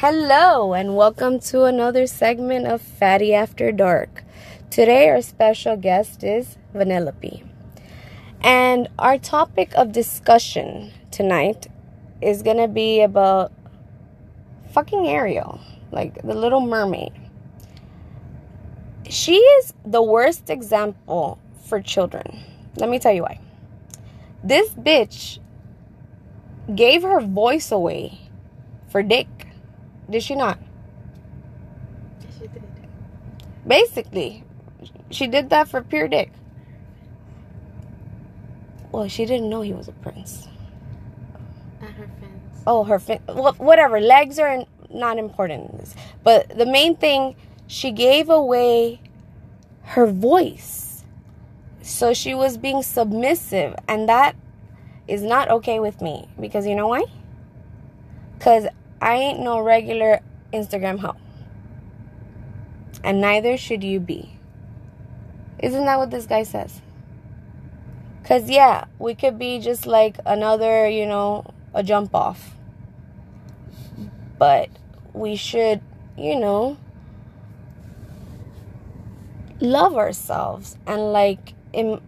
Hello and welcome to another segment of Fatty After Dark. Today our special guest is Vanellope. And our topic of discussion tonight is going to be about fucking Ariel, like the Little Mermaid. She is the worst example for children. Let me tell you why. This bitch gave her voice away for dick. Did she not? She did. Basically, she did that for pure dick. Well, she didn't know he was a prince. At her fins. Oh, her fins. Well, whatever. Legs are not important in this. But the main thing, she gave away her voice. So she was being submissive. And that is not okay with me. Because you know why? Because I ain't no regular Instagram hoe. And neither should you be. Isn't that what this guy says? Because, yeah, we could be just like another, a jump off. But we should, love ourselves. And,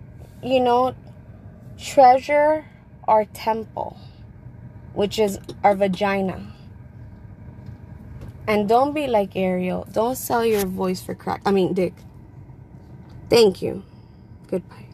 treasure our temple, which is our vagina. And don't be like Ariel. Don't sell your voice for crack. I mean, dick. Thank you. Goodbye.